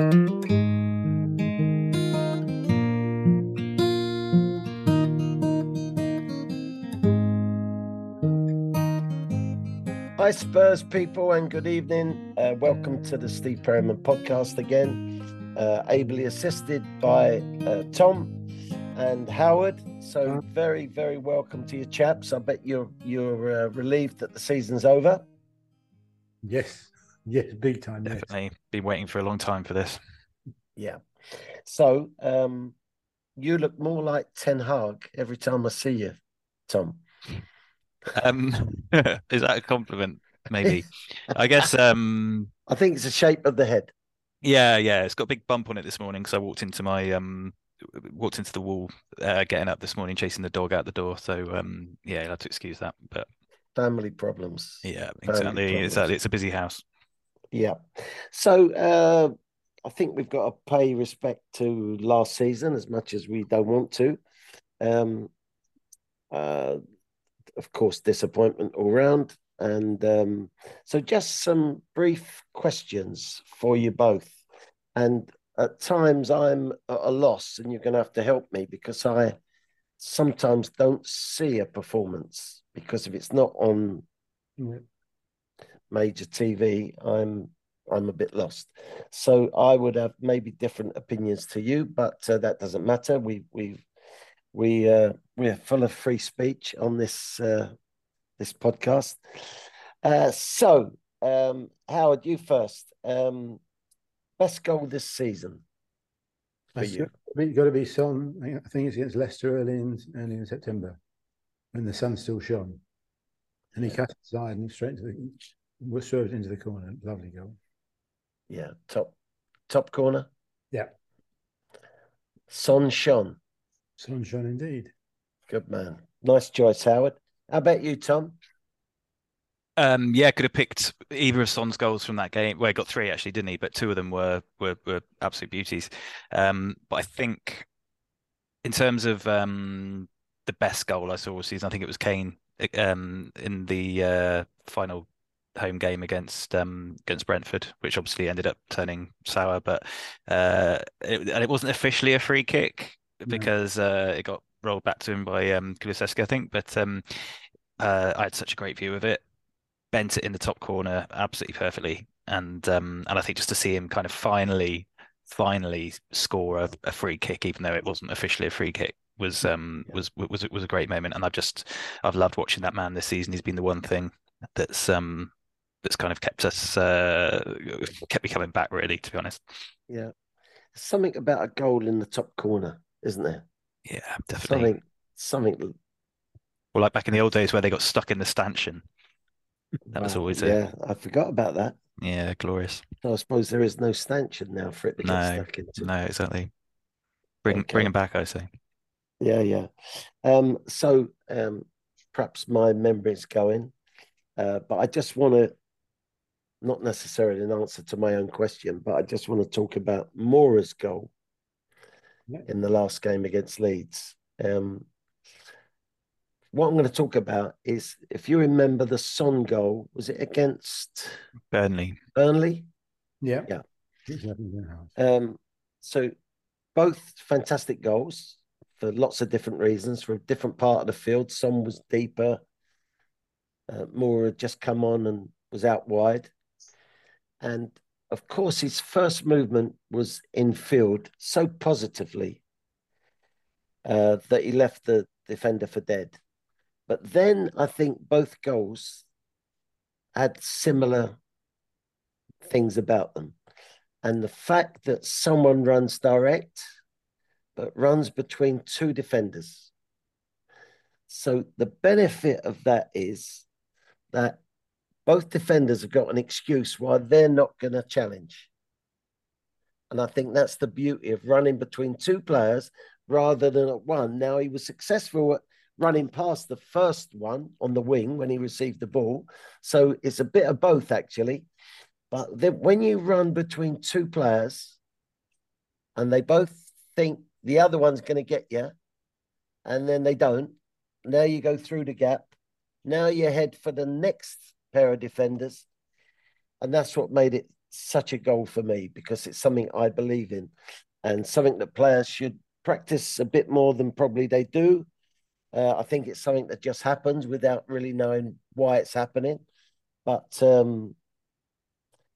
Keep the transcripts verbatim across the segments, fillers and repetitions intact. Hi Spurs people and good evening. Uh, welcome to the Steve Perryman podcast again, uh, ably assisted by uh, Tom and Howard. So very, very welcome to you chaps. I bet you're you're uh, relieved that the season's over. Yes. Yes, big time. Definitely. Yes. Been waiting for a long time for this. Yeah. So um, you look more like Ten Hag every time I see you, Tom. Um, is that a compliment? Maybe. I guess. Um, I think it's the shape of the head. Yeah, yeah. It's got a big bump on it this morning because I walked into my um, walked into the wall uh, getting up this morning, chasing the dog out the door. So um, yeah, you'll have to excuse that. But family problems. Yeah, exactly. Problems. Exactly. It's a busy house. Yeah. So uh, I think we've got to pay respect to last season as much as we don't want to. Um, uh, of course, disappointment all round. And um, so just some brief questions for you both. And at times I'm at a loss and you're going to have to help me because I sometimes don't see a performance because if it's not on... Yeah. Major T V, I'm I'm a bit lost. So I would have maybe different opinions to you, but uh, that doesn't matter. We we we uh, we're full of free speech on this uh, this podcast. Uh, so um, Howard, you first. Um, best goal this season for That's you? It's got to be Son. I think it's against Leicester early in early in September, when the sun still shone, and he cast aside and straight to the. Was served into the corner. Lovely goal. Yeah, top top corner. Yeah. Son shone. Son shone indeed. Good man. Nice choice, Howard. How about you, Tom? Um, yeah, could have picked either of Son's goals from that game. Well, he got three actually, didn't he? But two of them were were, were absolute beauties. Um, but I think in terms of um, the best goal I saw all season, I think it was Kane um, in the uh, final home game against um against Brentford, which obviously ended up turning sour, but uh it, and it wasn't officially a free kick because no. uh it got rolled back to him by um Kulusevski, I think, but um uh I had such a great view of it, bent it in the top corner absolutely perfectly, and um and I think just to see him kind of finally finally score a, a free kick, even though it wasn't officially a free kick, was um yeah. was was was a great moment, and I've just I've loved watching that man this season. He's been the one thing that's um that's kind of kept us, uh, kept me coming back, really, to be honest. Yeah. Something about a goal in the top corner, isn't there? Yeah, definitely. Something. Something. Well, like back in the old days where they got stuck in the stanchion. That wow. was always it. Yeah, I forgot about that. Yeah, glorious. So I suppose there is no stanchion now for it to get no, stuck into. No, exactly. Bring, okay. bring them back, I say. Yeah, yeah. Um, so um, perhaps my memory's going, uh, but I just want to, not necessarily an answer to my own question, but I just want to talk about Mora's goal yeah. in the last game against Leeds. Um, what I'm going to talk about is, if you remember the Son goal, was it against... Burnley. Burnley? Yeah. Yeah. Um, so both fantastic goals for lots of different reasons, for a different part of the field. Son was deeper. Uh, Mora had just come on and was out wide. And, of course, his first movement was in field so positively uh, that he left the defender for dead. But then I think both goals had similar things about them. And the fact that someone runs direct, but runs between two defenders. So the benefit of that is that both defenders have got an excuse why they're not going to challenge. And I think that's the beauty of running between two players rather than at one. Now, he was successful at running past the first one on the wing when he received the ball. So it's a bit of both, actually. But then when you run between two players and they both think the other one's going to get you, and then they don't, now you go through the gap. Now you head for the next pair of defenders, and that's what made it such a goal for me because it's something I believe in and something that players should practice a bit more than probably they do. Uh, I think it's something that just happens without really knowing why it's happening. But, um,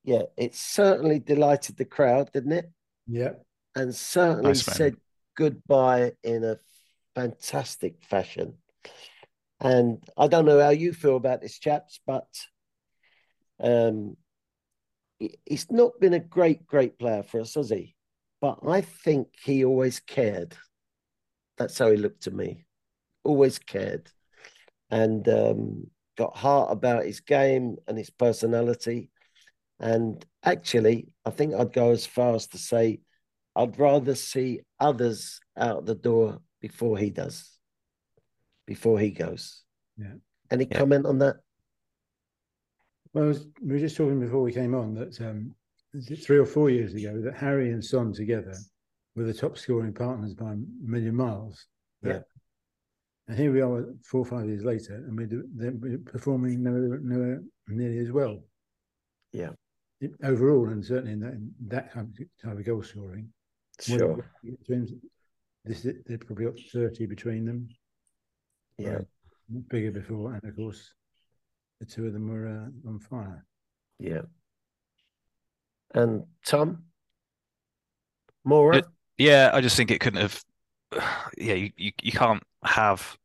yeah, it certainly delighted the crowd, didn't it? Yeah. And certainly nice, said goodbye in a fantastic fashion. And I don't know how you feel about this, chaps, but um, he's not been a great, great player for us, has he? But I think he always cared. That's how he looked to me. Always cared and um, got heart about his game and his personality. And actually, I think I'd go as far as to say I'd rather see others out the door before he does, before he goes. Yeah. Any yeah. comment on that? Well, I was, we were just talking before we came on that um, three or four years ago that Harry and Son together were the top scoring partners by a million miles. Yeah. yeah. And here we are four or five years later and we're, they're performing nowhere, nowhere nearly as well. Yeah. Overall, and certainly in that, in that type of goal scoring. Sure. This, they've probably got thirty between them. Yeah. Bigger before, and of course, the two of them were uh, on fire. Yeah. And Tom? More? Yeah, I just think it couldn't have... Yeah, you, you, you can't have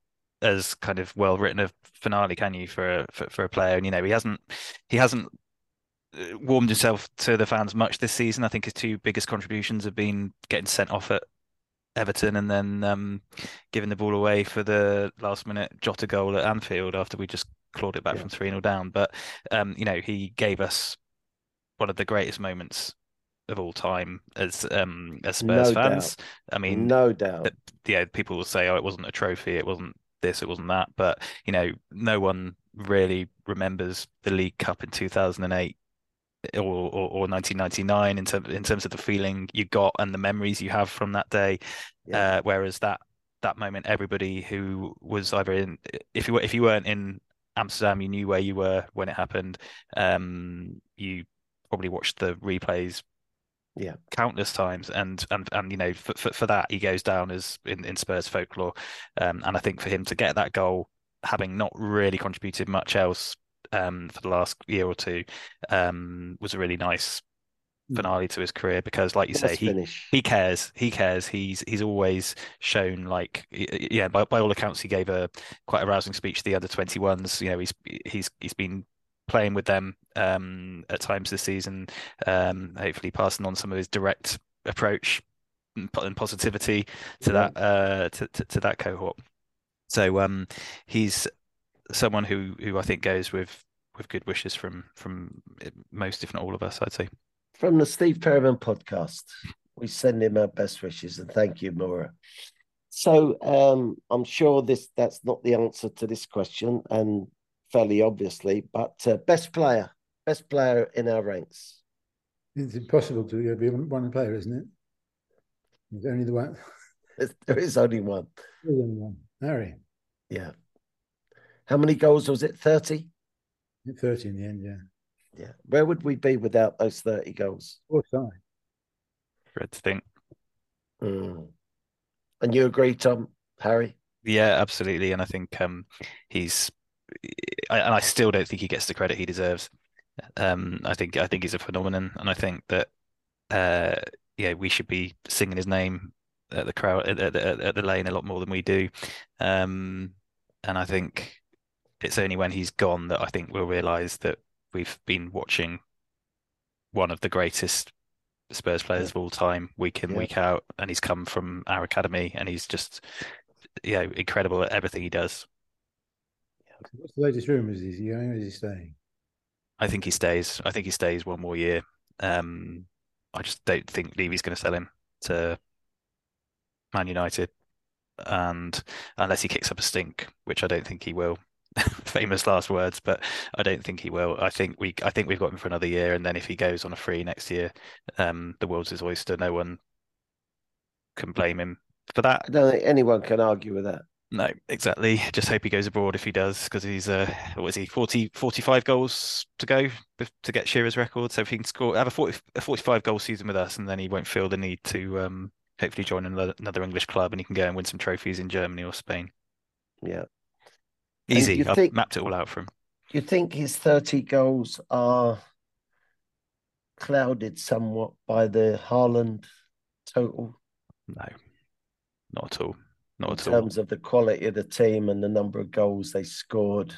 as kind of well written a finale, can you, for a, for, for a player? And you know, he hasn't he hasn't warmed himself to the fans much this season. I think his two biggest contributions have been getting sent off at Everton and then um, giving the ball away for the last minute Jota goal at Anfield after we just clawed it back yeah. from three nil down. But um, you know, he gave us one of the greatest moments of all time as um, as Spurs no fans. Doubt. I mean, no doubt. Th- yeah, people will say, "Oh, it wasn't a trophy. It wasn't this. It wasn't that." But you know, no one really remembers the League Cup in two thousand and eight or, or or nineteen ninety-nine in terms in terms of the feeling you got and the memories you have from that day. Yeah. Uh, whereas that that moment, everybody who was either in, if you were, if you weren't in Amsterdam, you knew where you were when it happened. Um, you probably watched the replays. Yeah, countless times, and and and you know, for for, for that he goes down as in, in Spurs folklore, um, and I think for him to get that goal, having not really contributed much else um, for the last year or two, um, was a really nice finale to his career because, like you say, he, he cares, he cares, he's he's always shown like yeah. By by all accounts, he gave a quite a rousing speech to the under twenty-ones. You know, he's he's he's been playing with them um, at times this season, um, hopefully passing on some of his direct approach and positivity to mm-hmm. that uh, to, to, to that cohort. So um, he's someone who, who I think goes with, with good wishes from from most, if not all of us, I'd say. From the Steve Perryman podcast, we send him our best wishes and thank you, Maura. So um, I'm sure this that's not the answer to this question, and fairly obviously, but uh, best player, best player in our ranks. It's impossible to be one player, isn't it? There's only the one. There is only one. There is only one. Harry. Yeah. How many goals was it? thirty? thirty in the end, yeah. Yeah. Where would we be without those thirty goals? Fourth time. Red thing. Mm. And you agree, Tom, Harry? Yeah, absolutely. And I think um, he's... I, and I still don't think he gets the credit he deserves. Um, I think I think he's a phenomenon, and I think that uh, yeah, we should be singing his name at the crowd at the, at the Lane a lot more than we do. Um, and I think it's only when he's gone that I think we'll realise that we've been watching one of the greatest Spurs players yeah. of all time, week in yeah. week out, and he's come from our academy, and he's just yeah incredible at everything he does. What's the latest rumours? Is he going or is he staying? I think he stays. I think he stays one more year. Um, I just don't think Levy's going to sell him to Man United, and unless he kicks up a stink, which I don't think he will. Famous last words, but I don't think he will. I think we. I think we've got him for another year, and then if he goes on a free next year, um, the world's his oyster. No one can blame him for that. I don't think anyone can argue with that. No, exactly. Just hope he goes abroad if he does, because he's uh, what is he, forty, forty-five goals to go to get Shearer's record. So if he can score, have a forty, a forty-five goal season with us, and then he won't feel the need to um, hopefully join another, another English club, and he can go and win some trophies in Germany or Spain. Yeah, easy. I've think, mapped it all out for him. You think his thirty goals are clouded somewhat by the Haaland total? No, not at all. Not at all. In terms of the quality of the team and the number of goals they scored.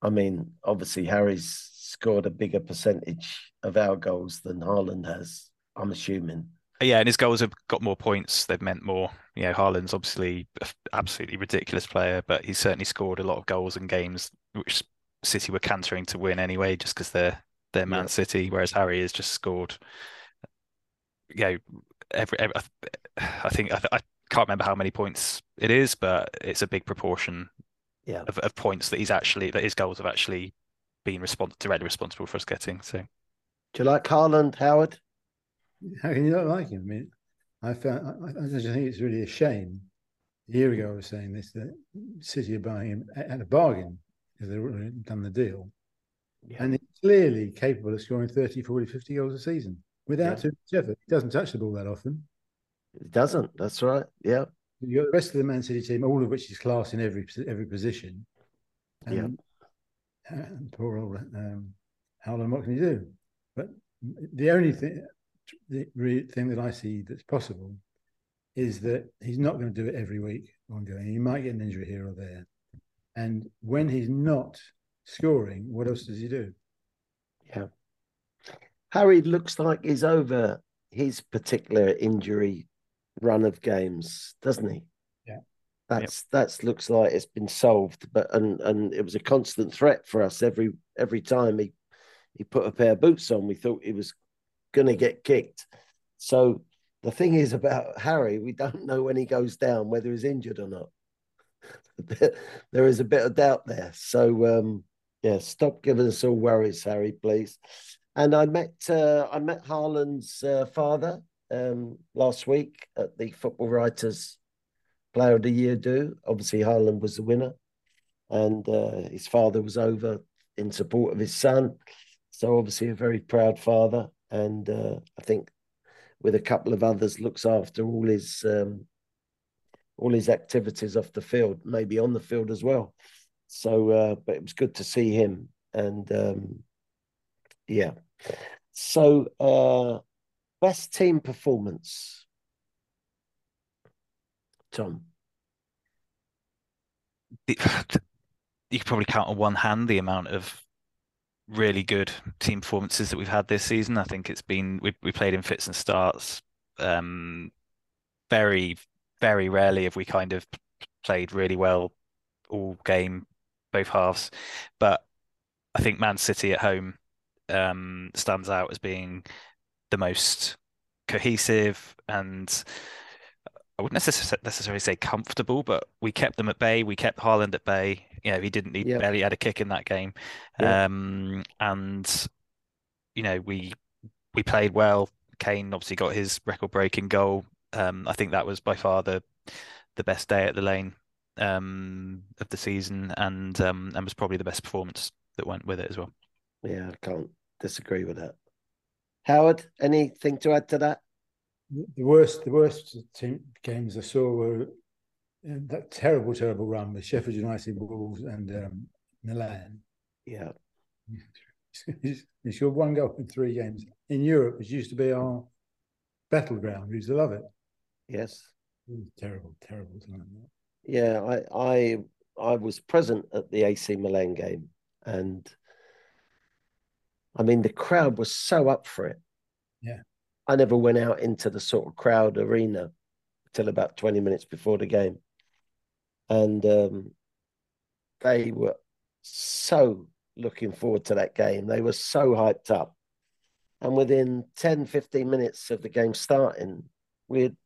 I mean, obviously, Harry's scored a bigger percentage of our goals than Haaland has, I'm assuming. Yeah, and his goals have got more points. They've meant more. You know, Haaland's obviously an absolutely ridiculous player, but he's certainly scored a lot of goals in games which City were cantering to win anyway, just because they're, they're Man yeah. City, whereas Harry has just scored, you know, every, every, I think... I, I can't remember how many points it is, but it's a big proportion yeah. of, of points that he's actually, that his goals have actually been respons- directly responsible for us getting. So, do you like Haaland, Howard? How can you not like him? I mean, I found, I, I just think it's really a shame. A year ago, I was saying this, that City are buying him at a bargain because they've done the deal. Yeah. And he's clearly capable of scoring thirty, forty, fifty goals a season without too much effort. He doesn't touch the ball that often. It doesn't. That's right. Yeah. You got the rest of the Man City team, all of which is class in every every position. And, yeah. And poor old um, Haaland. What can you do? But the only thing, the re- thing that I see that's possible is that he's not going to do it every week ongoing. He might get an injury here or there. And when he's not scoring, what else does he do? Yeah. Harry looks like he's over his particular injury run of games, doesn't he? Yeah, that's yep. that's looks like it's been solved, but and and it was a constant threat for us every every time he he put a pair of boots on. We thought he was going to get kicked. So the thing is about Harry, we don't know when he goes down whether he's injured or not. There is a bit of doubt there. So um, yeah, stop giving us all worries, Harry, please. And I met uh, I met Haaland's uh, father. Um, last week at the Football Writers Player of the Year do. Obviously, Haaland was the winner, and uh, his father was over in support of his son. So obviously a very proud father, and uh, I think with a couple of others looks after all his um, all his activities off the field, maybe on the field as well. So, uh, but it was good to see him, and um, yeah. So. Uh, Best team performance, Tom. You could probably count on one hand the amount of really good team performances that we've had this season. I think it's been we we played in fits and starts. Um, very very rarely have we kind of played really well all game, both halves. But I think Man City at home um, stands out as being the most cohesive, and I wouldn't necessarily say comfortable, but we kept them at bay. We kept Haaland at bay. You know, he didn't, he yeah. barely had a kick in that game. Yeah. Um, and, you know, we we played well. Kane obviously got his record-breaking goal. Um, I think that was by far the the best day at the Lane um, of the season, and um, and was probably the best performance that went with it as well. Yeah, I can't disagree with that. Howard, anything to add to that? The worst, the worst team games I saw were that terrible, terrible run with Sheffield United, Wolves, and um, Milan. Yeah, he scored one goal in three games in Europe, which used to be our battleground. We used to love it. Yes, it was terrible, terrible time. Yeah, I, I, I was present at the A C Milan game, and I mean, the crowd was so up for it. Yeah. I never went out into the sort of crowd arena till about twenty minutes before the game. And um, they were so looking forward to that game. They were so hyped up. And within ten, fifteen minutes of the game starting, we'd,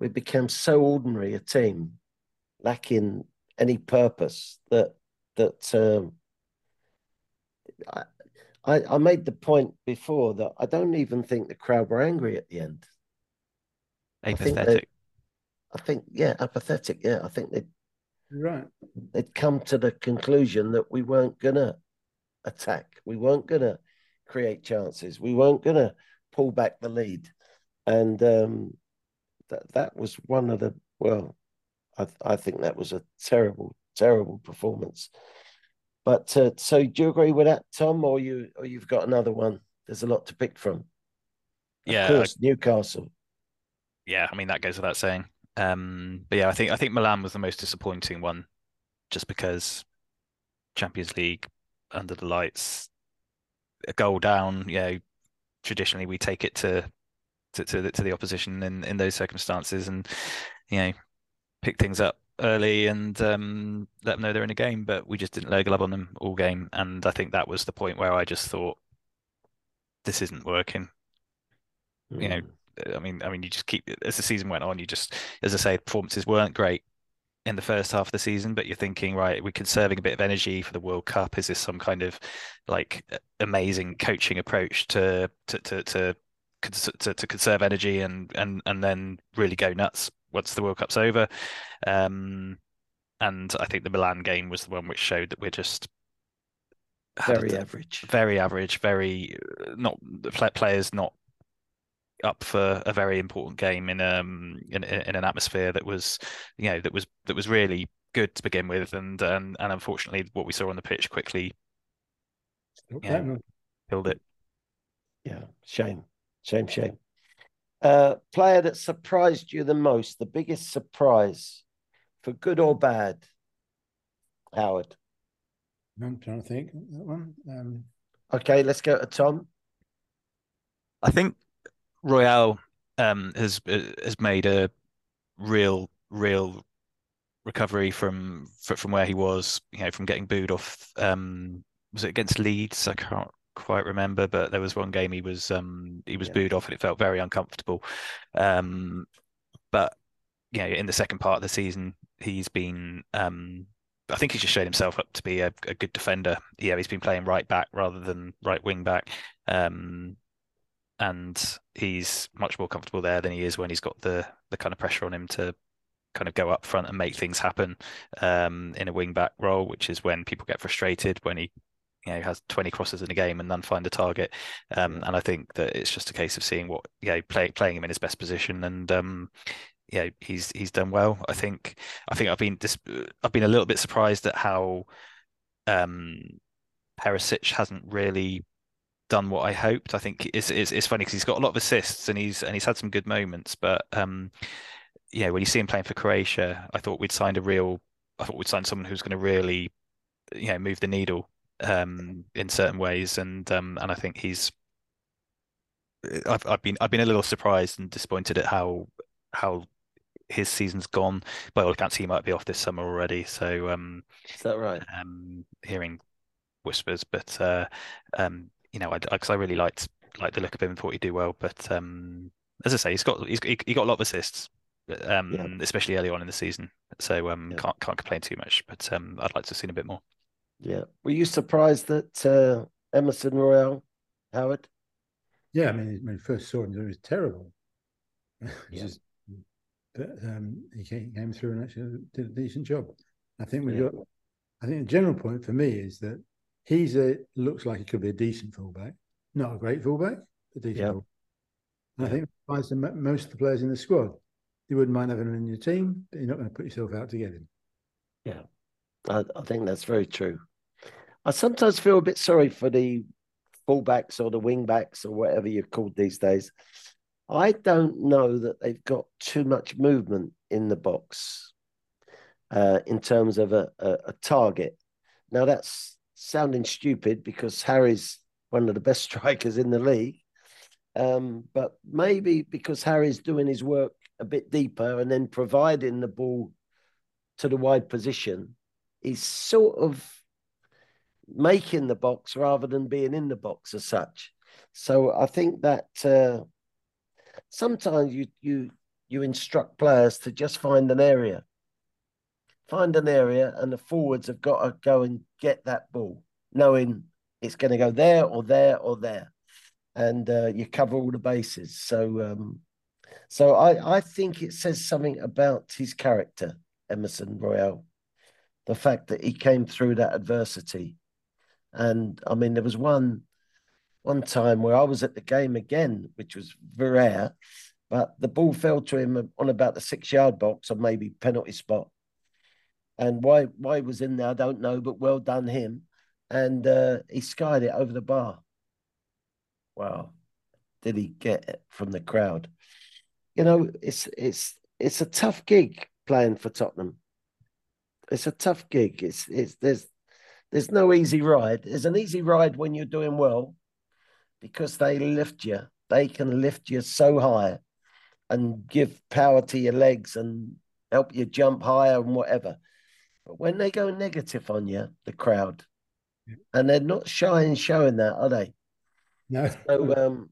we became so ordinary a team, lacking any purpose that, that, um, I, I made the point before that I don't even think the crowd were angry at the end. Apathetic. I think they, I think, yeah, apathetic. Yeah, I think they'd, right. they'd come to the conclusion that we weren't going to attack. We weren't going to create chances. We weren't going to pull back the lead. And um, that that was one of the, well, I, I think that was a terrible, terrible performance. But uh, so do you agree with that, Tom, or, you, or you've got another one? There's a lot to pick from. Yeah, of course, I, Newcastle. Yeah, I mean, that goes without saying. Um, but yeah, I think I think Milan was the most disappointing one, just because Champions League under the lights, a goal down. You know, traditionally we take it to to to the, to the opposition in, in those circumstances, and you know, pick things up early and um, let them know they're in a game. But we just didn't lay glove on them all game, and I think that was the point where I just thought, this isn't working. Mm. You know, I mean, I mean, you just keep, as the season went on, you just, as I say, performances weren't great in the first half of the season, but you're thinking, right, we're conserving a bit of energy for the World Cup. Is this some kind of like amazing coaching approach to to to to, to, to conserve energy and, and and then really go nuts once the World Cup's over? Um, and I think the Milan game was the one which showed that we're just very average, very average, very not players not up for a very important game in um in, in an atmosphere that was, you know, that was that was really good to begin with, and and, and unfortunately what we saw on the pitch quickly okay. yeah, killed it. Yeah, shame, shame, shame. Uh, player that surprised you the most, the biggest surprise, for good or bad, Howard. I'm trying to think that one. Um... Okay, let's go to Tom. I think Royal um, has has made a real, real recovery from from where he was. You know, from getting booed off. Um, was it against Leeds? I can't quite remember, but there was one game he was um, he was yeah. booed off, and it felt very uncomfortable. Um, but you know, in the second part of the season, he's been. Um, I think he's just shown himself up to be a, a good defender. Yeah, he's been playing right back rather than right wing back. Um, And he's much more comfortable there than he is when he's got the, the kind of pressure on him to kind of go up front and make things happen um, in a wing back role, which is when people get frustrated when he you know has twenty crosses in a game and none find a target. Um, and I think that it's just a case of seeing what you know play, playing him in his best position, and um, yeah, he's he's done well. I think I think I've been dis- I've been a little bit surprised at how um, Perisic hasn't really done what I hoped. I think it's it's, it's funny because he's got a lot of assists and he's and he's had some good moments, but um, yeah, when you see him playing for Croatia, I thought we'd signed a real. I thought we'd signed someone who's going to really, you know, move the needle um, in certain ways, and um, and I think he's. I've I've been I've been a little surprised and disappointed at how how his season's gone. By all accounts, he might be off this summer already. So um, is that right? Um, hearing whispers, but uh, um. You know, because I, I, I really liked like the look of him and thought he'd do well. But um, as I say, he's got he's, he, he got a lot of assists, um, yeah. especially early on in the season. So um, yeah. can't can't complain too much. But um, I'd like to have seen a bit more. Yeah. Were you surprised that uh, Emerson Royal, Howard? Yeah, I mean, when I first saw him, it was terrible. it was yeah. just, but um, he came through and actually did a decent job. I think we yeah. got. I think the general point for me is that. He's a looks like he could be a decent fullback, not a great fullback, but decent. Yep. Fullback. And I think applies to most of the players in the squad. You wouldn't mind having him in your team, but you're not going to put yourself out to get him. Yeah, I, I think that's very true. I sometimes feel a bit sorry for the fullbacks or the wing backs or whatever you're called these days. I don't know that they've got too much movement in the box uh, in terms of a, a, a target. Now that's. Sounding stupid because Harry's one of the best strikers in the league. Um, but maybe because Harry's doing his work a bit deeper and then providing the ball to the wide position, he's sort of making the box rather than being in the box as such. So I think that uh, sometimes you you you instruct players to just find an area. Find an area, and the forwards have got to go and get that ball, knowing it's going to go there or there or there. And uh, you cover all the bases. So um, So I, I think it says something about his character, Emerson Royal, the fact that he came through that adversity. And, I mean, there was one one time where I was at the game again, which was rare, but the ball fell to him on about the six-yard box or maybe penalty spot. And why, why he was in there, I don't know, but well done him. And uh, he skied it over the bar. Wow. Did he get it from the crowd? You know, it's it's it's a tough gig playing for Tottenham. It's a tough gig. It's it's there's there's no easy ride. There's an easy ride when you're doing well, because they lift you. They can lift you so high, and give power to your legs and help you jump higher and whatever. But when they go negative on you, the crowd, yeah. and they're not shy in showing that, are they? No. So um,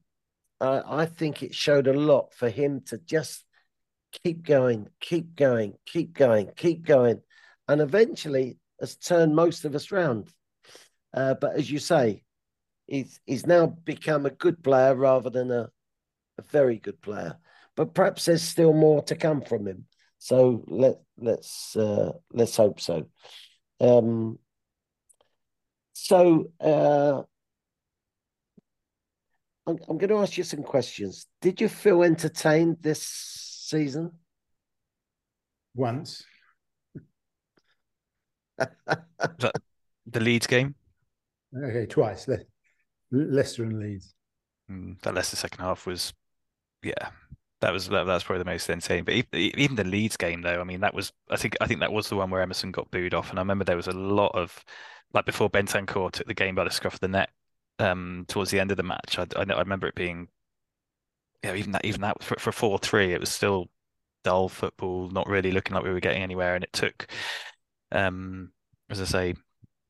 I, I think it showed a lot for him to just keep going, keep going, keep going, keep going. And eventually has turned most of us round. Uh, but as you say, he's, he's now become a good player rather than a, a very good player. But perhaps there's still more to come from him. So let, let's uh, let's hope so. Um, so uh, I'm, I'm going to ask you some questions. Did you feel entertained this season? Once. The Leeds game? Okay, twice. Le- Leicester and Leeds. Mm, that Leicester second half was, yeah, that was that, that's probably the most entertaining. But even, even the Leeds game, though, I mean, that was, I think, I think that was the one where Emerson got booed off, and I remember there was a lot of, like, before Bentancourt took the game by the scruff of the neck, um, towards the end of the match. I, I, I remember it being, yeah, you know, even that, even that for four three, it was still dull football, not really looking like we were getting anywhere, and it took. Um, as I say,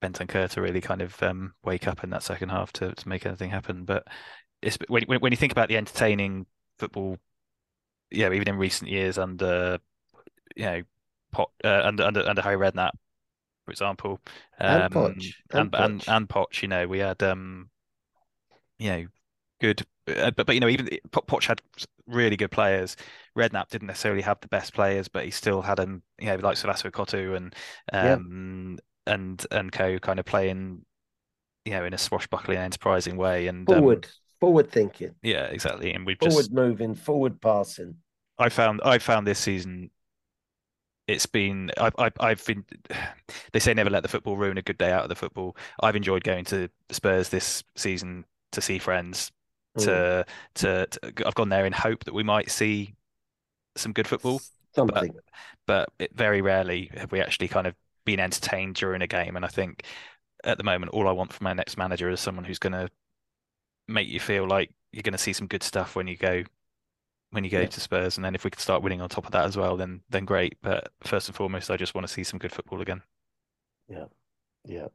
Bentancourt to really kind of um, wake up in that second half to, to make anything happen. But it's, when, when you think about the entertaining football, yeah, even in recent years under, you know, Pot, uh, under under under Harry Redknapp, for example, um, and Poch, and, and, and, and Poch, you know, we had, um, you know, good, uh, but but you know, even Poch had really good players. Redknapp didn't necessarily have the best players, but he still had them, you know, like Solasso Kotu and um yeah. and and co kind of playing, you know, in a swashbuckling, enterprising way and forward, um, forward thinking. Yeah, exactly. And we've forward just forward moving, forward passing. I found I found this season, it's been I, I I've been. They say never let the football ruin a good day out of the football. I've enjoyed going to Spurs this season to see friends. To, to to I've gone there in hope that we might see some good football, something, but, but it, very rarely have we actually kind of been entertained during a game. And I think at the moment, all I want from my next manager is someone who's going to make you feel like you're going to see some good stuff when you go when you go yeah. to Spurs. And then if we could start winning on top of that as well, then then great. But first and foremost, I just want to see some good football again. Yeah, yeah.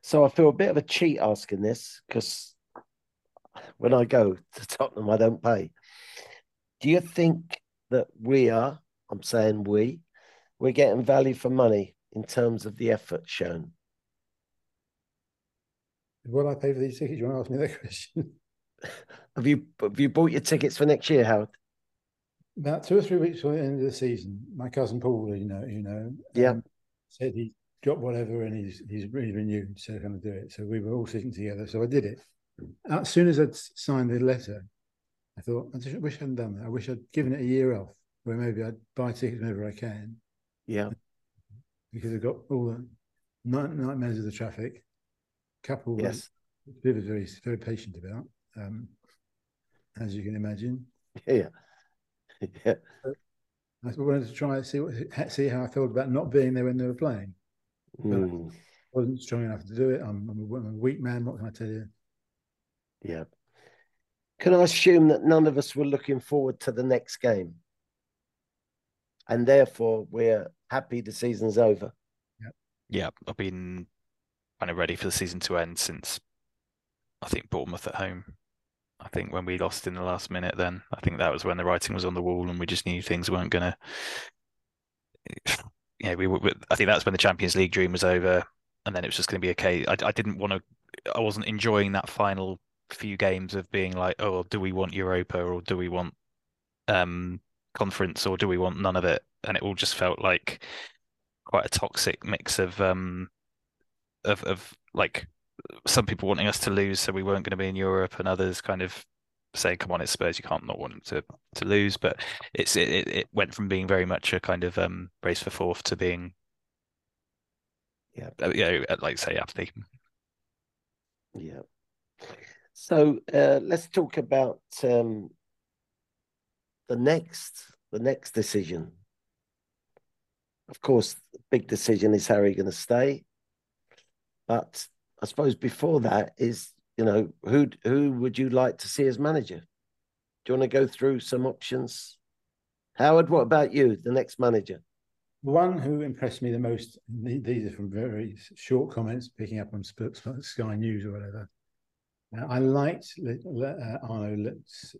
So I feel a bit of a cheat asking this because. When I go to Tottenham, I don't pay. Do you think that we are, I'm saying we, we're getting value for money in terms of the effort shown? What I pay for these tickets? You want to ask me that question? have you have you bought your tickets for next year, Howard? About two or three weeks before the end of the season, my cousin Paul, you know, you know, yeah, um, said he got whatever and he's he's really renewed, so I'm going to do it. So we were all sitting together, so I did it. As soon as I'd signed the letter, I thought, I just wish I hadn't done that. I wish I'd given it a year off, where maybe I'd buy tickets whenever I can. Yeah. Because I've got all the night- nightmares of the traffic, couple that yes. Viv was very, very patient about, um, as you can imagine. Yeah. yeah. I wanted to try and see, what, see how I felt about not being there when they were playing. Mm. I wasn't strong enough to do it. I'm, I'm, a, I'm a weak man, what can I tell you? Yeah. Can I assume that none of us were looking forward to the next game? And therefore, we're happy the season's over. Yeah, yeah, I've been kind of ready for the season to end since, I think, Bournemouth at home. I think when we lost in the last minute then, I think that was when the writing was on the wall and we just knew things weren't going to... Yeah, we were, I think that's when the Champions League dream was over and then it was just going to be okay. I, I didn't want to... I wasn't enjoying that final... few games of being like, oh, do we want Europa or do we want um, conference, or do we want none of it? And it all just felt like quite a toxic mix of um, of of like some people wanting us to lose, so we weren't going to be in Europe, and others kind of saying, "Come on, it's Spurs, you can't not want them to to lose." But it's it it went from being very much a kind of um, race for fourth to being yeah yeah you know, like say apathy. Yeah. So uh, let's talk about um, the next the next decision. Of course, the big decision is Harry going to stay, but I suppose before that is, you know, who who would you like to see as manager? Do you want to go through some options? Howard, what about you, the next manager? The one who impressed me the most, these are from very short comments, picking up on Sky News or whatever. Now, I liked uh, Arno Slot's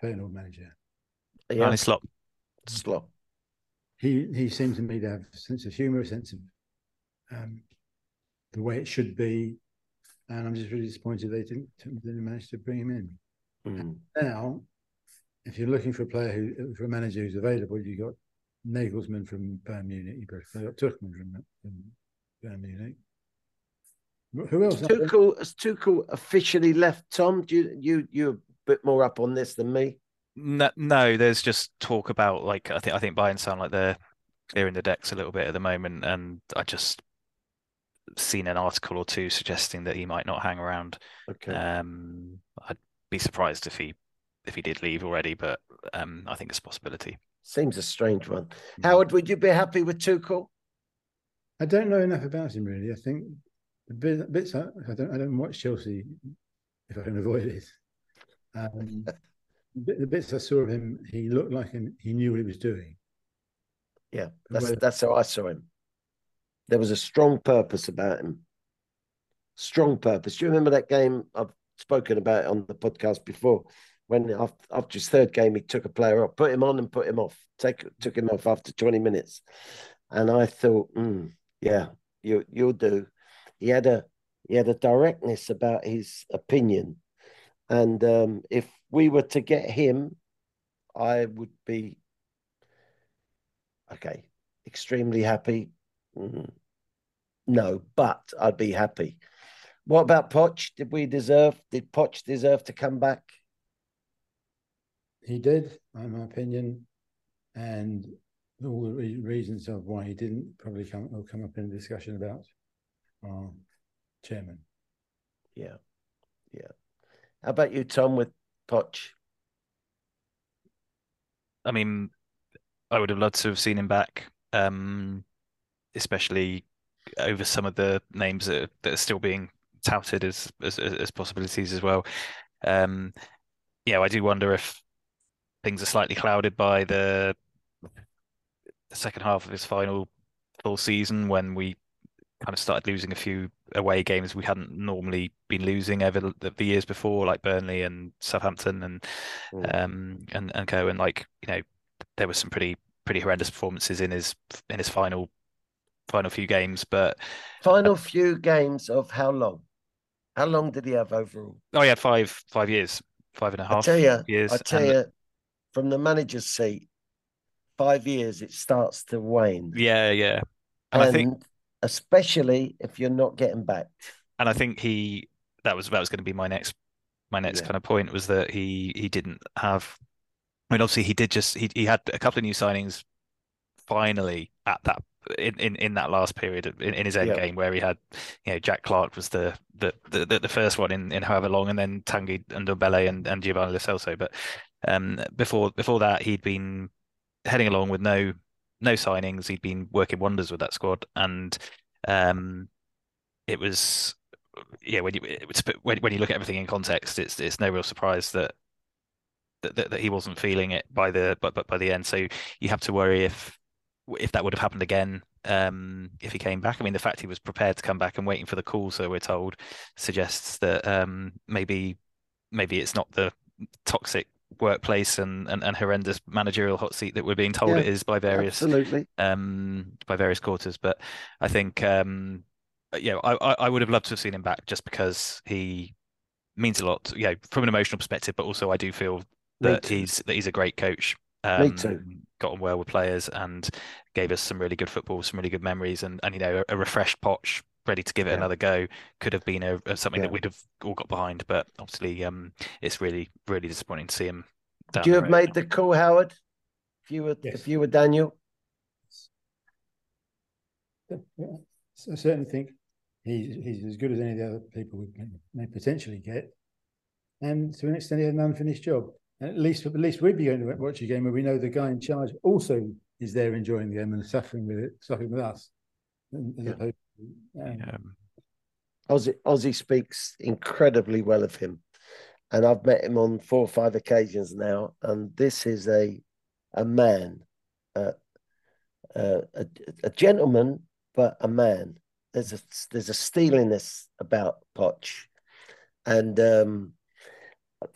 Fernald manager. Yeah. Arne Slot. Slot. He, he seemed to me to have a sense of humour, a sense of um, the way it should be. And I'm just really disappointed they didn't, didn't manage to bring him in. Mm. Now, if you're looking for a player who, for a manager who's available, you've got Nagelsmann from Bayern Munich. You've got Tuchel from, from Bayern Munich. Who else? Tuchel, has Tuchel officially left, Tom? Do you, you, you're a bit more up on this than me. No, no, there's just talk about, like, I think I think Bayern sound like they're clearing the decks a little bit at the moment, and I just seen an article or two suggesting that he might not hang around. Okay. Um, I'd be surprised if he if he did leave already, but um, I think it's a possibility. Seems a strange one. Mm-hmm. Howard, would you be happy with Tuchel? I don't know enough about him, really. I think the bits I, I don't I don't watch Chelsea if I can avoid it. Um, the bits I saw of him, he looked like him, he knew what he was doing. Yeah, that's Whether... that's how I saw him. There was a strong purpose about him. Strong purpose. Do you remember that game? I've spoken about it on the podcast before. When after, after his third game, he took a player off, put him on and put him off. Take took him off after twenty minutes, and I thought, mm, yeah, you you'll do. He had a he had a directness about his opinion, and um, if we were to get him, I would be okay, extremely happy. Mm-hmm. No, but I'd be happy. What about Poch? Did we deserve? Did Poch deserve to come back? He did, in my opinion, and all the re- reasons of why he didn't probably come will come up in a discussion about our chairman. Yeah, yeah. How about you, Tom, with Poch? I mean, I would have loved to have seen him back. Um, especially over some of the names that are, that are still being touted as, as as possibilities as well. Um, yeah, I do wonder if things are slightly clouded by the, the second half of his final full season when we kind of started losing a few away games we hadn't normally been losing over the, the years before, like Burnley and Southampton and mm. um and and co. And like you know, there were some pretty pretty horrendous performances in his in his final. Final few games, but final uh, few games of how long? How long did he have overall? Oh, he had five, five years, five and a half I tell you, years. I tell and... you, from the manager's seat, five years it starts to wane. Yeah, yeah, and, and I think especially if you're not getting back. And I think he that was that was going to be my next my next yeah. kind of point was that he he didn't have. I mean, obviously he did just he he had a couple of new signings finally at that. In, in, in that last period in, in his end yeah. game where he had, you know, Jack Clark was the the, the, the first one in, in however long, and then Tanguy and Ndombele and, and Giovanni Lo Celso. But um, before before that, he'd been heading along with no no signings. He'd been working wonders with that squad, and um, it was yeah when you was, when, when you look at everything in context, it's it's no real surprise that that, that, that he wasn't feeling it by the but by, by the end. So you have to worry if. If that would have happened again, um, if he came back. I mean, the fact he was prepared to come back and waiting for the call, so we're told, suggests that um, maybe maybe it's not the toxic workplace and, and, and horrendous managerial hot seat that we're being told yeah, it is by various absolutely. um by various quarters. But I think um, yeah, I, I would have loved to have seen him back just because he means a lot, you know, from an emotional perspective. But also, I do feel that he's that he's a great coach. Um, Me too. Got on well with players and gave us some really good football, some really good memories, and and you know a, a refreshed Poch ready to give it yeah. another go could have been a, a something yeah. that we'd have all got behind. But obviously, um, it's really really disappointing to see him. Would you have made the call, Howard? If you were yes. if you were Daniel, yeah, I certainly think he's he's as good as any of the other people we can, may potentially get. And to an extent, he had an unfinished job. And at least, at least we'd be going to watch a game where we know the guy in charge also is there enjoying the game and suffering with it, suffering with us. And, yeah. opposed to, um, yeah. Ozzy, Ozzy speaks incredibly well of him, and I've met him on four or five occasions now. And this is a a man, uh, uh, a a gentleman, but a man. There's a there's a steeliness about Poch, and um,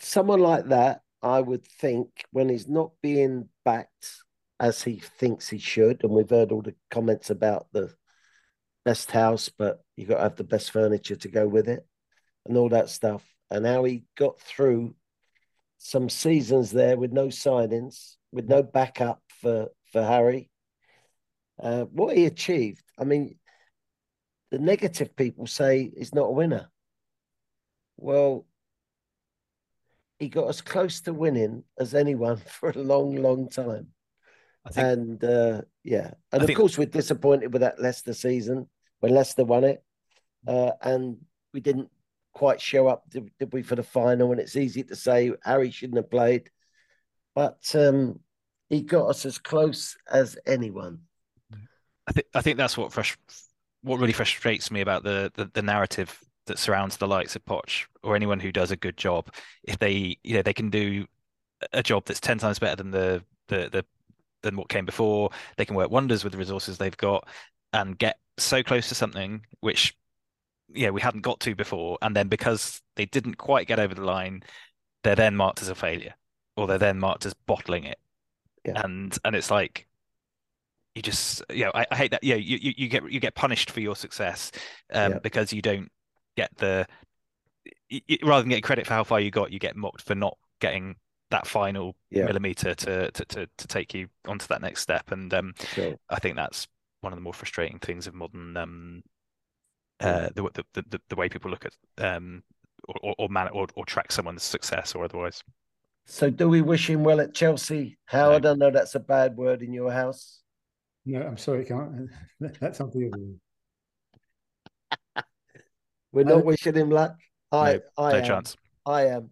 someone like that, I would think, when he's not being backed as he thinks he should, and we've heard all the comments about the best house, but you've got to have the best furniture to go with it and all that stuff, and how he got through some seasons there with no signings, with no backup for, for Harry, uh, what he achieved. I mean, the negative people say he's not a winner. Well, he got as close to winning as anyone for a long, long time. I think, and, uh, yeah. And, I of think... course, we're disappointed with that Leicester season when Leicester won it. Uh, and we didn't quite show up, did, did we, for the final? And it's easy to say Harry shouldn't have played. But um, he got us as close as anyone. I think I think that's what fresh, what really frustrates me about the the, the narrative that surrounds the likes of Poch or anyone who does a good job. If they, you know, they can do a job that's ten times better than the the, the than what came before, they can work wonders with the resources they've got and get so close to something which, yeah, we hadn't got to before. And then because they didn't quite get over the line, they're then marked as a failure, or they're then marked as bottling it. Yeah. And and it's like, you just, you know, I, I hate that. Yeah, you, you you get you get punished for your success um, yeah. because you don't get the, rather than getting credit for how far you got, you get mocked for not getting that final yeah. millimeter to, to to to take you onto that next step. And um, sure. I think that's one of the more frustrating things of modern um, uh, the, the the the way people look at um, or or, man, or or track someone's success or otherwise. So, do we wish him well at Chelsea, Howard? No. I know that's a bad word in your house. No, I'm sorry, can't. That's unbelievable. We're not wishing him luck. I, no, I no am. chance. I am.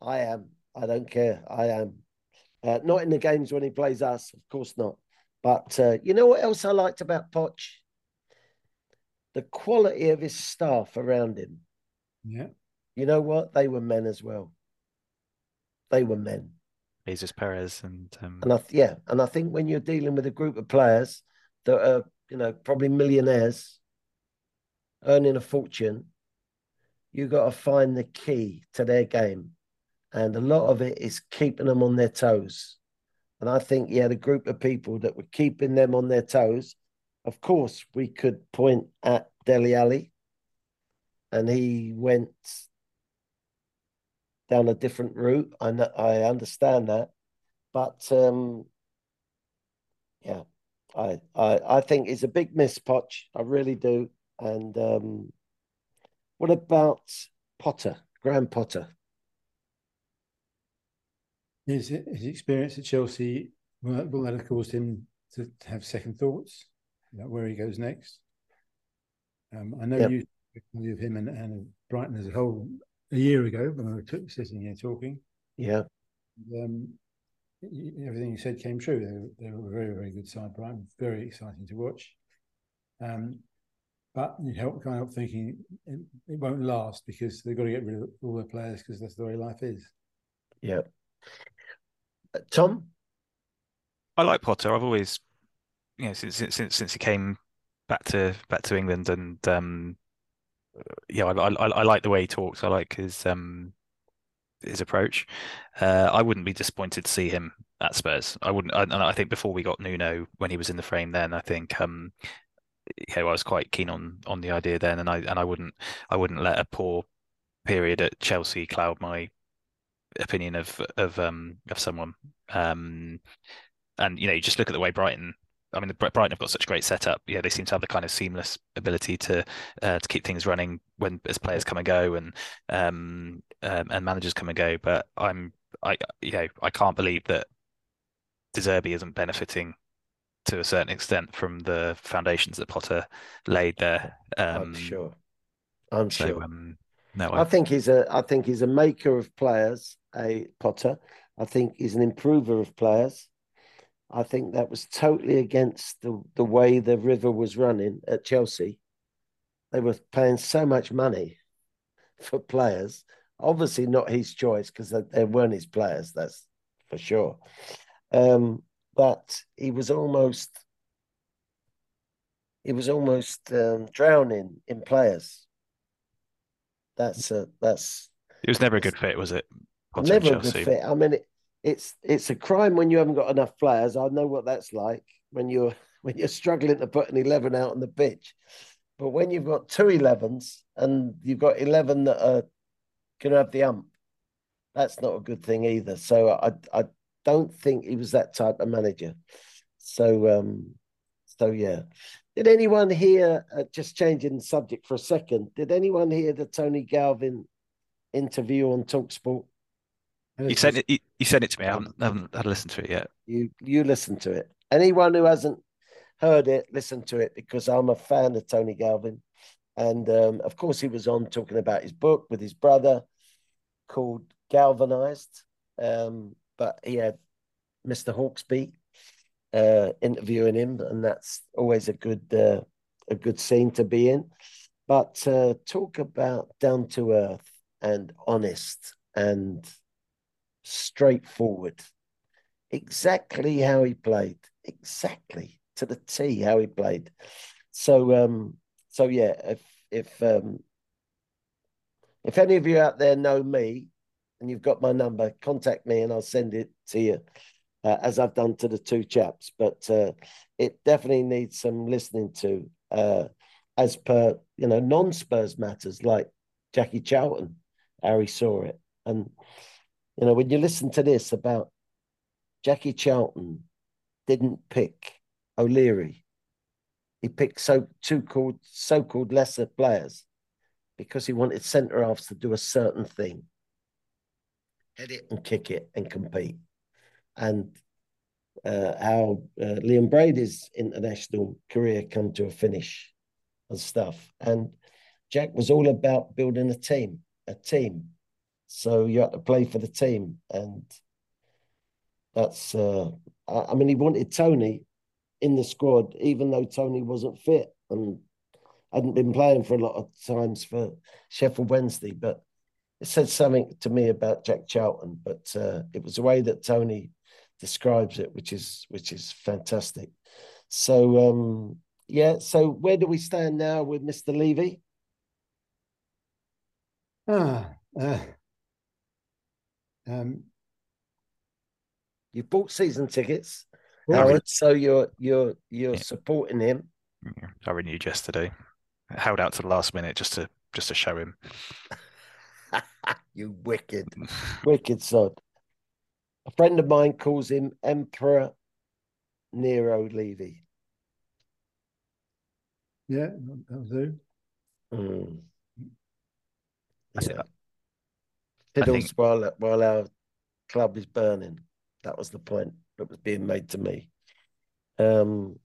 I am. I don't care. I am. Uh, not in the games when he plays us, of course not. But uh, you know what else I liked about Poch? The quality of his staff around him. Yeah. You know what? They were men as well. They were men. Jesus Perez and um... and I th- yeah, and I think when you're dealing with a group of players that are, you know, probably millionaires, earning a fortune, you got to find the key to their game, and a lot of it is keeping them on their toes. And I think he had a group of people that were keeping them on their toes. Of course, we could point at Dele Alli, and he went down a different route. I know, I understand that, but um, yeah, I, I I think it's a big miss, Poch. I really do. And um, what about Potter, Graham Potter? His, his experience at Chelsea, well, will that have caused him to have second thoughts about where he goes next? Um, I know yep. you spoke of him and, and Brighton as a whole a year ago when I was sitting here talking. Yeah. Um, everything you said came true. They, they were a very, very good side, Brighton. Very exciting to watch. Um, But you help kind of thinking it, it won't last because they've got to get rid of all their players because that's the way life is. Yeah. Uh, Tom? I like Potter. I've always, you know, since since since he came back to back to England, and um, yeah, I, I I like the way he talks. I like his um his approach. Uh, I wouldn't be disappointed to see him at Spurs. I wouldn't. I, and I think before we got Nuno, when he was in the frame, then I think um. Yeah, well, I was quite keen on, on the idea then, and I and I wouldn't I wouldn't let a poor period at Chelsea cloud my opinion of of um, of someone. Um, and you know, you just look at the way Brighton. I mean, Brighton have got such a great setup. Yeah, they seem to have the kind of seamless ability to uh, to keep things running when as players come and go and um, um and managers come and go. But I'm I you know I can't believe that De Zerbi isn't benefiting to a certain extent from the foundations that Potter laid there. Um, I'm sure. I'm so, sure. Um, no, I... I think he's a I think he's a maker of players. A Potter. I think he's an improver of players. I think that was totally against the, the way the river was running at Chelsea. They were paying so much money for players. Obviously not his choice because they, they weren't his players, that's for sure. Um, but he was almost, he was almost um, drowning in players. That's a, that's... It was never a good fit, was it? Potter never a good fit. I mean... It, It's it's a crime when you haven't got enough players. I know what that's like when you're when you're struggling to put an eleven out on the pitch. But when you've got two elevens and you've got eleven that are going to have the ump, that's not a good thing either. So I I don't think he was that type of manager. So um so yeah. Did anyone hear? Uh, just changing the subject for a second. Did anyone hear the Tony Galvin interview on TalkSport? You sent it. You sent it to me. I haven't, I haven't had a listen to it yet. You you listen to it. Anyone who hasn't heard it, listen to it because I'm a fan of Tony Galvin, and um, of course he was on talking about his book with his brother called Galvanized. Um, but he had Mister Hawksby uh, interviewing him, and that's always a good uh, a good scene to be in. But uh, talk about down to earth and honest and straightforward, exactly how he played, exactly to the T how he played. So, um, so yeah, if if um, if any of you out there know me and you've got my number, contact me and I'll send it to you, uh, as I've done to the two chaps. But uh, it definitely needs some listening to, uh, as per you know non-Spurs matters like Jackie Charlton, Harry saw it and. You know, when you listen to this about Jackie Charlton didn't pick O'Leary. He picked so two-called, so-called lesser players because he wanted centre-halves to do a certain thing. Head it and kick it and compete. And uh, how uh, Liam Brady's international career come to a finish and stuff. And Jack was all about building a team, a team. So you had to play for the team. And that's, uh, I mean, he wanted Tony in the squad, even though Tony wasn't fit and hadn't been playing for a lot of times for Sheffield Wednesday. But it said something to me about Jack Charlton, but uh, it was the way that Tony describes it, which is, which is fantastic. So, um, yeah. So where do we stand now with Mister Levy? Ah, uh. Um, you bought season tickets, Howard, so you're you're you're yeah. supporting him. I renewed yesterday. I held out to the last minute just to just to show him. You wicked, wicked sod. A friend of mine calls him Emperor Nero Levy. Yeah, that'll do. Mm. That's yeah. it. Fiddles think... while, while our club is burning. That was the point that was being made to me. Um,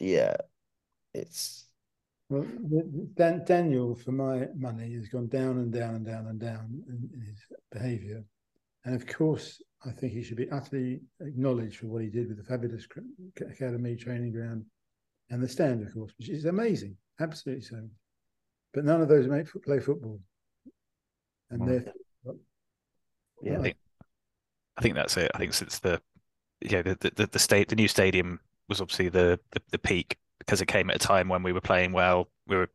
yeah, it's... Well, Dan, Daniel, for my money, has gone down and down and down and down in, in his behaviour. And of course, I think he should be utterly acknowledged for what he did with the fabulous academy, training ground, and the stand, of course, which is amazing, absolutely so. But none of those make play football. And well, yeah, I think, I think that's it. I think since the yeah the the, the, the state the new stadium was obviously the, the the peak because it came at a time when we were playing well. We were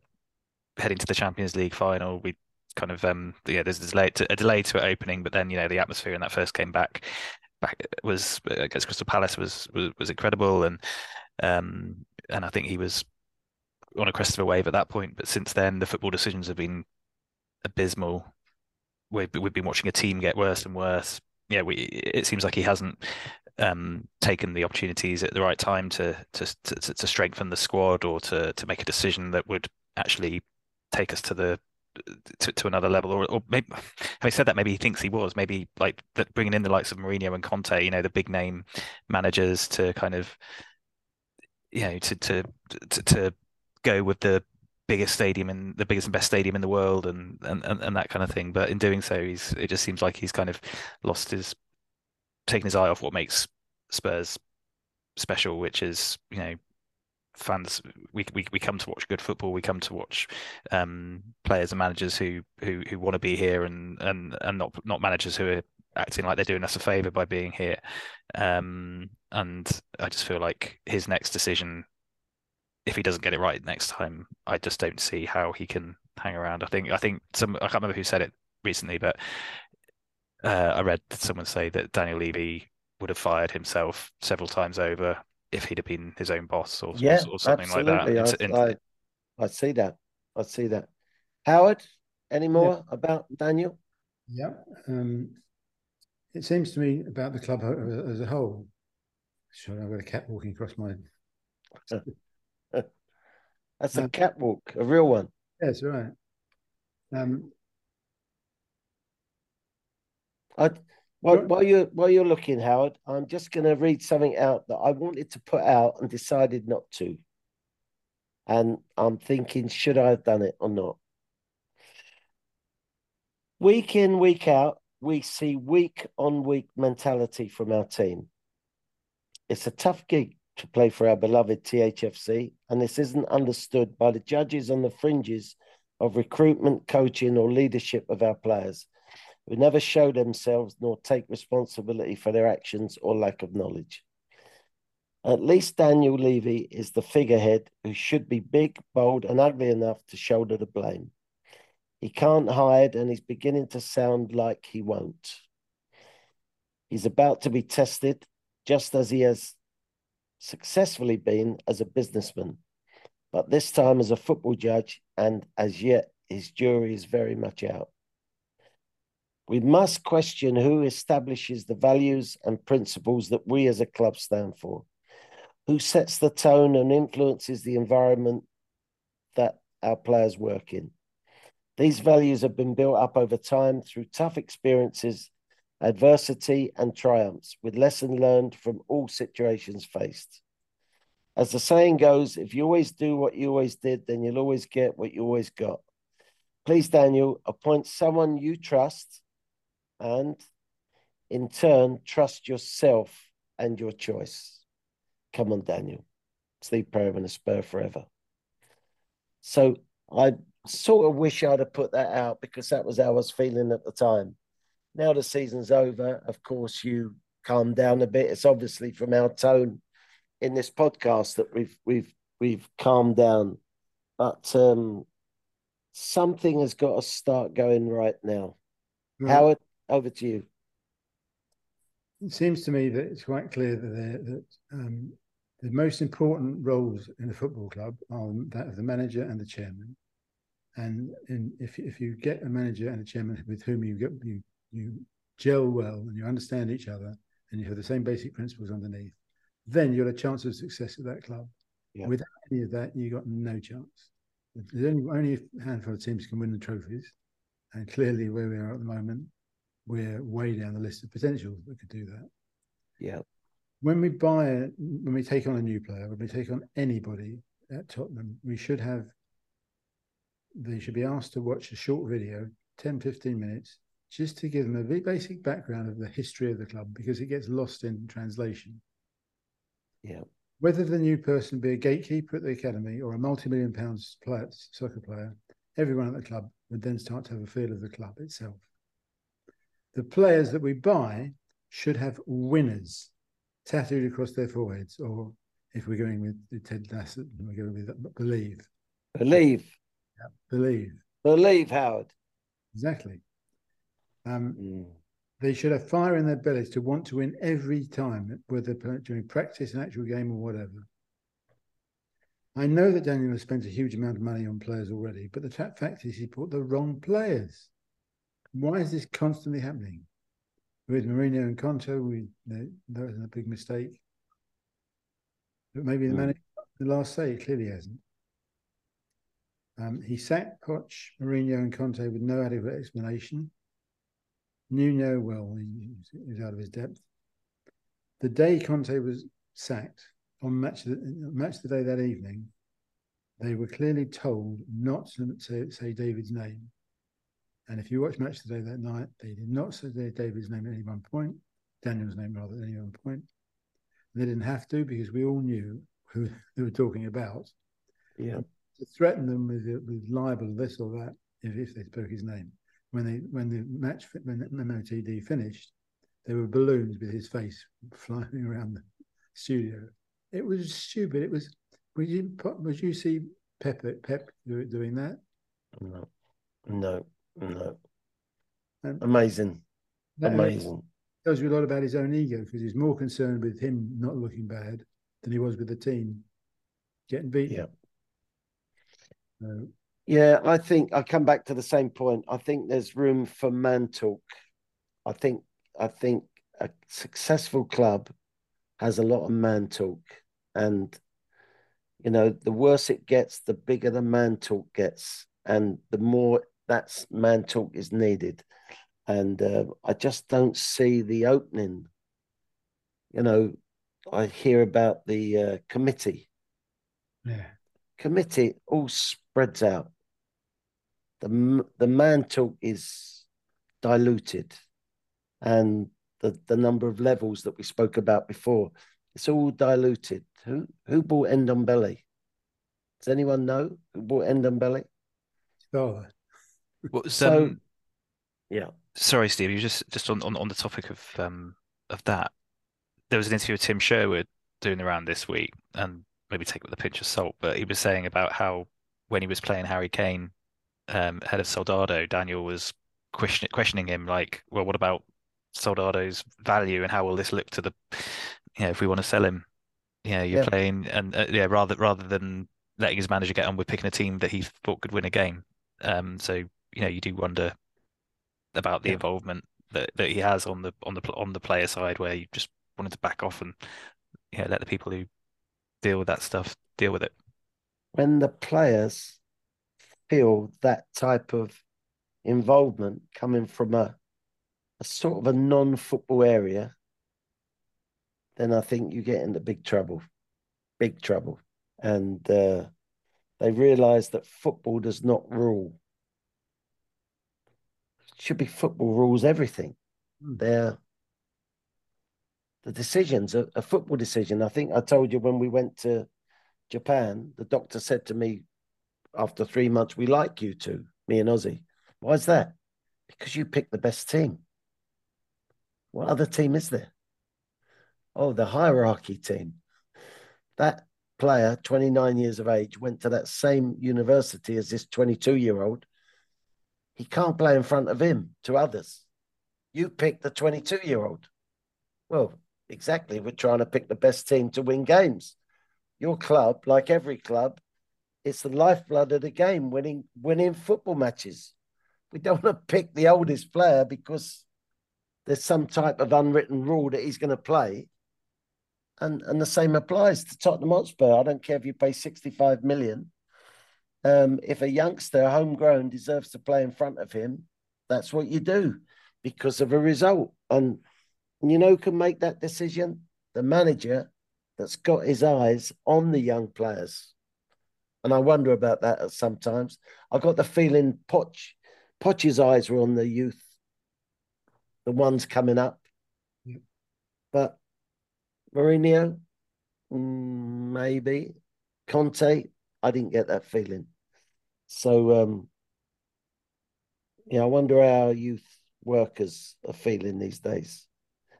heading to the Champions League final. We kind of um yeah there's a delay to, a delay to it opening, but then you know the atmosphere when that first came back back was against Crystal Palace was was, was incredible, and um and I think he was on a crest of a wave at that point. But since then, the football decisions have been abysmal. we've, we've been watching a team get worse and worse. Yeah, we, it seems like he hasn't um, taken the opportunities at the right time to to to, to strengthen the squad or to, to make a decision that would actually take us to the to, to another level. Or, or maybe, having said that, maybe he thinks he was. Maybe like that, bringing in the likes of Mourinho and Conte, you know, the big name managers, to kind of, you know, to to to, to go with the biggest stadium and the biggest and best stadium in the world and, and, and that kind of thing. But in doing so, he's, it just seems like he's kind of lost his, taken his eye off what makes Spurs special, which is, you know, fans, we, we, we come to watch good football. We come to watch um, players and managers who, who, who want to be here and, and, and not, not managers who are acting like they're doing us a favour by being here. Um, and I just feel like his next decision, if he doesn't get it right next time, I just don't see how he can hang around. I think I think some I can't remember who said it recently, but uh, I read someone say that Daniel Levy would have fired himself several times over if he'd have been his own boss or, yeah, or something absolutely. like that. It's, I, in... I, I see that. I see that. Howard, any more yeah. about Daniel? Yeah. Um, it seems to me about the club as a whole. Sorry, I've got a cat walking across my... That's a um, catwalk, a real one. Yes, right. Um, I, while, while you're while you're looking, Howard, I'm just going to read something out that I wanted to put out and decided not to. And I'm thinking, should I have done it or not? Week in, week out, we see week on week mentality from our team. It's a tough gig to play for our beloved T H F C, and this isn't understood by the judges on the fringes of recruitment, coaching, or leadership of our players, who never show themselves nor take responsibility for their actions or lack of knowledge. At least Daniel Levy is the figurehead who should be big, bold, and ugly enough to shoulder the blame. He can't hide, and he's beginning to sound like he won't. He's about to be tested, just as he has successfully been as a businessman, but this time as a football judge, and as yet his jury is very much out. We must question who establishes the values and principles that we as a club stand for, who sets the tone and influences the environment that our players work in. These values have been built up over time through tough experiences, adversity and triumphs, with lesson learned from all situations faced. As the saying goes, if you always do what you always did, then you'll always get what you always got. Please, Daniel, appoint someone you trust and, in turn, trust yourself and your choice. Come on, Daniel. Steve Perryman, a Spur forever. So I sort of wish I'd have put that out because that was how I was feeling at the time. Now the season's over, of course, you calm down a bit. It's obviously from our tone in this podcast that we've we've we've calmed down. But um, something has got to start going right now. Right. Howard, over to you. It seems to me that it's quite clear that, that um, the most important roles in a football club are that of the manager and the chairman. And in, if if you get a manager and a chairman with whom you get you you gel well and you understand each other and you have the same basic principles underneath, then you'll have a chance of success at that club. Yeah. Without any of that, you got no chance. There's only, only a handful of teams can win the trophies. And clearly where we are at the moment, we're way down the list of potential that could do that. Yeah. When we buy, a, when we take on a new player, when we take on anybody at Tottenham, we should have, they should be asked to watch a short video, ten, fifteen minutes, just to give them a basic background of the history of the club, because it gets lost in translation. Yeah. Whether the new person be a gatekeeper at the academy or a multi-million pounds player, soccer player, everyone at the club would then start to have a feel of the club itself. The players that we buy should have winners tattooed across their foreheads, or if we're going with Ted Lassett, we're going with believe. Believe. Yeah, believe. Believe, Howard. Exactly. Um, mm. They should have fire in their bellies to want to win every time, whether during practice, an actual game or whatever. I know that Daniel has spent a huge amount of money on players already, but the fact is he bought the wrong players. why is this constantly happening? With Mourinho and Conte, we no, that was a big mistake. But maybe the mm. manager, the last say, clearly hasn't. Um, he sacked Poch, Mourinho, and Conte with no adequate explanation. Nuno, well, he, he was out of his depth. The day Conte was sacked, on match of the, match of the day that evening, they were clearly told not to say, say David's name. And if you watch Match of the Day that night, they did not say David's name at any one point, Daniel's name rather, at any one point. And they didn't have to, because we all knew who they were talking about. Yeah. And to threaten them with, with libel, this or that, if, if they spoke his name. When they when the match when the M O T D finished, there were balloons with his face flying around the studio. It was stupid. It was. Would you would you see Pep Pep doing that? No, no. No, um, amazing, amazing. Tells you a lot about his own ego, because he's more concerned with him not looking bad than he was with the team getting beaten. Yeah, so, yeah. I think I come back to the same point. I think there's room for man talk. I think I think a successful club has a lot of man talk, and you know, the worse it gets, the bigger the man talk gets, and the more. That's man talk is needed. And uh, I just don't see the opening. You know, I hear about the uh, committee. Yeah. Committee all spreads out. The the man talk is diluted. And the, the number of levels that we spoke about before, it's all diluted. Who, who bought Ndombele? Does anyone know who bought Ndombele? Oh, Well, so, um, yeah. Sorry, Steve. You just just on, on, on the topic of um of that. There was an interview with Tim Sherwood doing around this week, and maybe take it with a pinch of salt, but he was saying about how when he was playing Harry Kane, um, head of Soldado, Daniel was question, questioning him like, well, what about Soldado's value, and how will this look to the, you know, if we want to sell him, you know, you're yeah. playing and uh, yeah, rather rather than letting his manager get on with picking a team that he thought could win a game, um, so. You know, you do wonder about the yeah. involvement that, that he has on the on the on the player side, where you just wanted to back off and you know, let the people who deal with that stuff deal with it. When the players feel that type of involvement coming from a a sort of a non-football area, then I think you get into big trouble, big trouble, and uh, they realise that football does not rule. Should be football rules everything. Mm. They're the decisions, a, a football decision. I think I told you when we went to Japan, the doctor said to me after three months, we like you two, me and Ozzy. Why is that? Because you picked the best team. What other team is there? Oh, the hierarchy team. That player, twenty-nine years of age, went to that same university as this twenty-two-year-old. He can't play in front of him to others. You pick the twenty-two-year-old. Well, exactly. We're trying to pick the best team to win games. Your club, like every club, it's the lifeblood of the game, winning winning football matches. We don't want to pick the oldest player because there's some type of unwritten rule that he's going to play. And, and the same applies to Tottenham Hotspur. I don't care if you pay sixty-five million. Um, if a youngster, homegrown, deserves to play in front of him, that's what you do because of a result. And, and you know who can make that decision? The manager that's got his eyes on the young players. And I wonder about that sometimes. I got the feeling Poch, Poch's eyes were on the youth, the ones coming up. Yeah. But Mourinho, maybe. Conte, I didn't get that feeling. So, um, yeah, I wonder how our youth workers are feeling these days.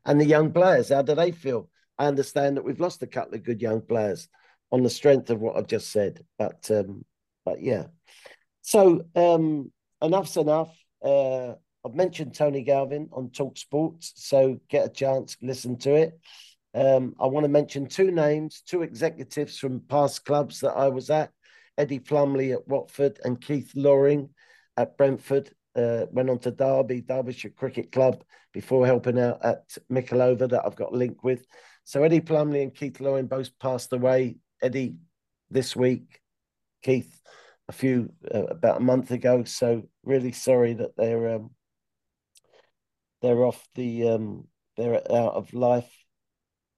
And the young players, how do they feel? I understand that we've lost a couple of good young players on the strength of what I've just said. But, um, but yeah. So, um, enough's enough. Uh, I've mentioned Tony Galvin on Talk Sports, so get a chance, listen to it. Um, I want to mention two names, two executives from past clubs that I was at, Eddie Plumley at Watford and Keith Loring at Brentford. uh, went on to Derby, Derbyshire Cricket Club, before helping out at Mickleover that I've got linked with. So Eddie Plumley and Keith Lowen both passed away. Eddie this week, Keith a few uh, about a month ago. So really sorry that they're um, they're off the um, they're out of life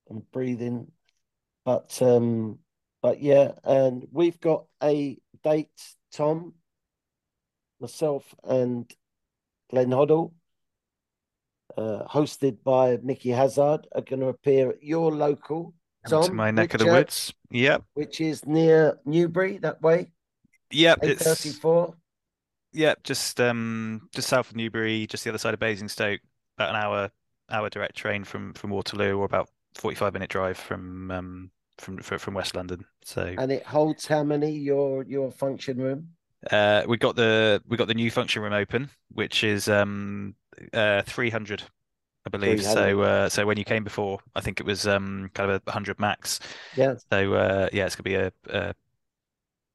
and breathing. But um, but yeah, and we've got a date, Tom, myself, and Glenn Hoddle, uh, hosted by Mickey Hazard, are going to appear at your local, Tom, to my neck of the woods. Yep, which is near Newbury that way. Yep, it's thirty-four. Yep, just um, just south of Newbury, just the other side of Basingstoke, about an hour hour direct train from from Waterloo, or about forty-five minute drive from um from from West London. So, and it holds how many? Your your function room. Uh, we got the we got the new function room open, which is um uh three hundred, I believe. So uh, so when you came before, I think it was um kind of a hundred max. Yeah. So uh, yeah, it's gonna be a, a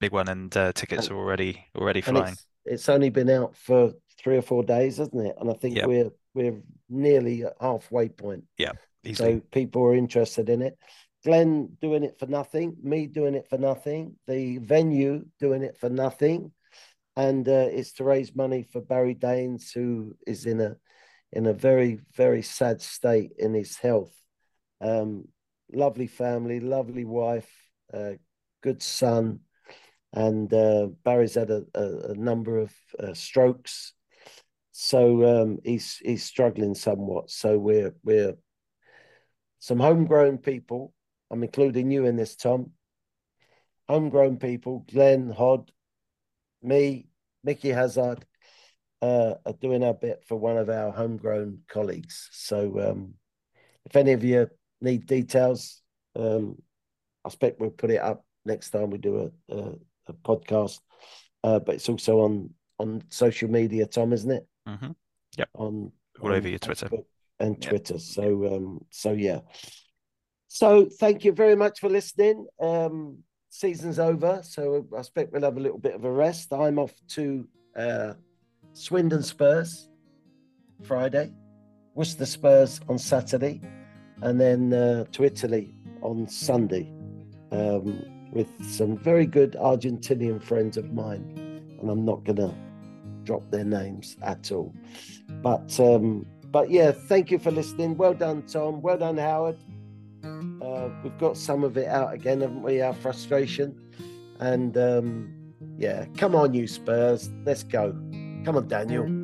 big one, and uh, tickets and, are already already flying. It's, it's only been out for three or four days, hasn't it? And I think yep. we're we're nearly at halfway point. Yeah. Easily. So people are interested in it. Glenn doing it for nothing, me doing it for nothing, the venue doing it for nothing, and uh, it's to raise money for Barry Danes, who is in a in a very very sad state in his health. Um, lovely family, lovely wife, uh, good son, and uh, Barry's had a, a, a number of uh, strokes, so um, he's he's struggling somewhat. So we're we're some homegrown people. I'm including you in this, Tom. Homegrown people, Glenn, Hod, me, Mickey Hazard, uh, are doing our bit for one of our homegrown colleagues. So um, if any of you need details, um, I expect we'll put it up next time we do a, a, a podcast. Uh, but it's also on, on social media, Tom, isn't it? Mm-hmm. Yep. On, All on over your Twitter. Facebook and yep. Twitter. So, um, so yeah. So thank you very much for listening. Um, season's over, so I expect we'll have a little bit of a rest. I'm off to uh, Swindon Spurs Friday, Worcester Spurs on Saturday, and then uh, to Italy on Sunday um, with some very good Argentinian friends of mine, and I'm not going to drop their names at all. But um, but yeah, thank you for listening. Well done, Tom. Well done, Howard. Uh, we've got some of it out again, haven't we? Our frustration. And um, yeah, come on, you Spurs. Let's go. Come on, Daniel.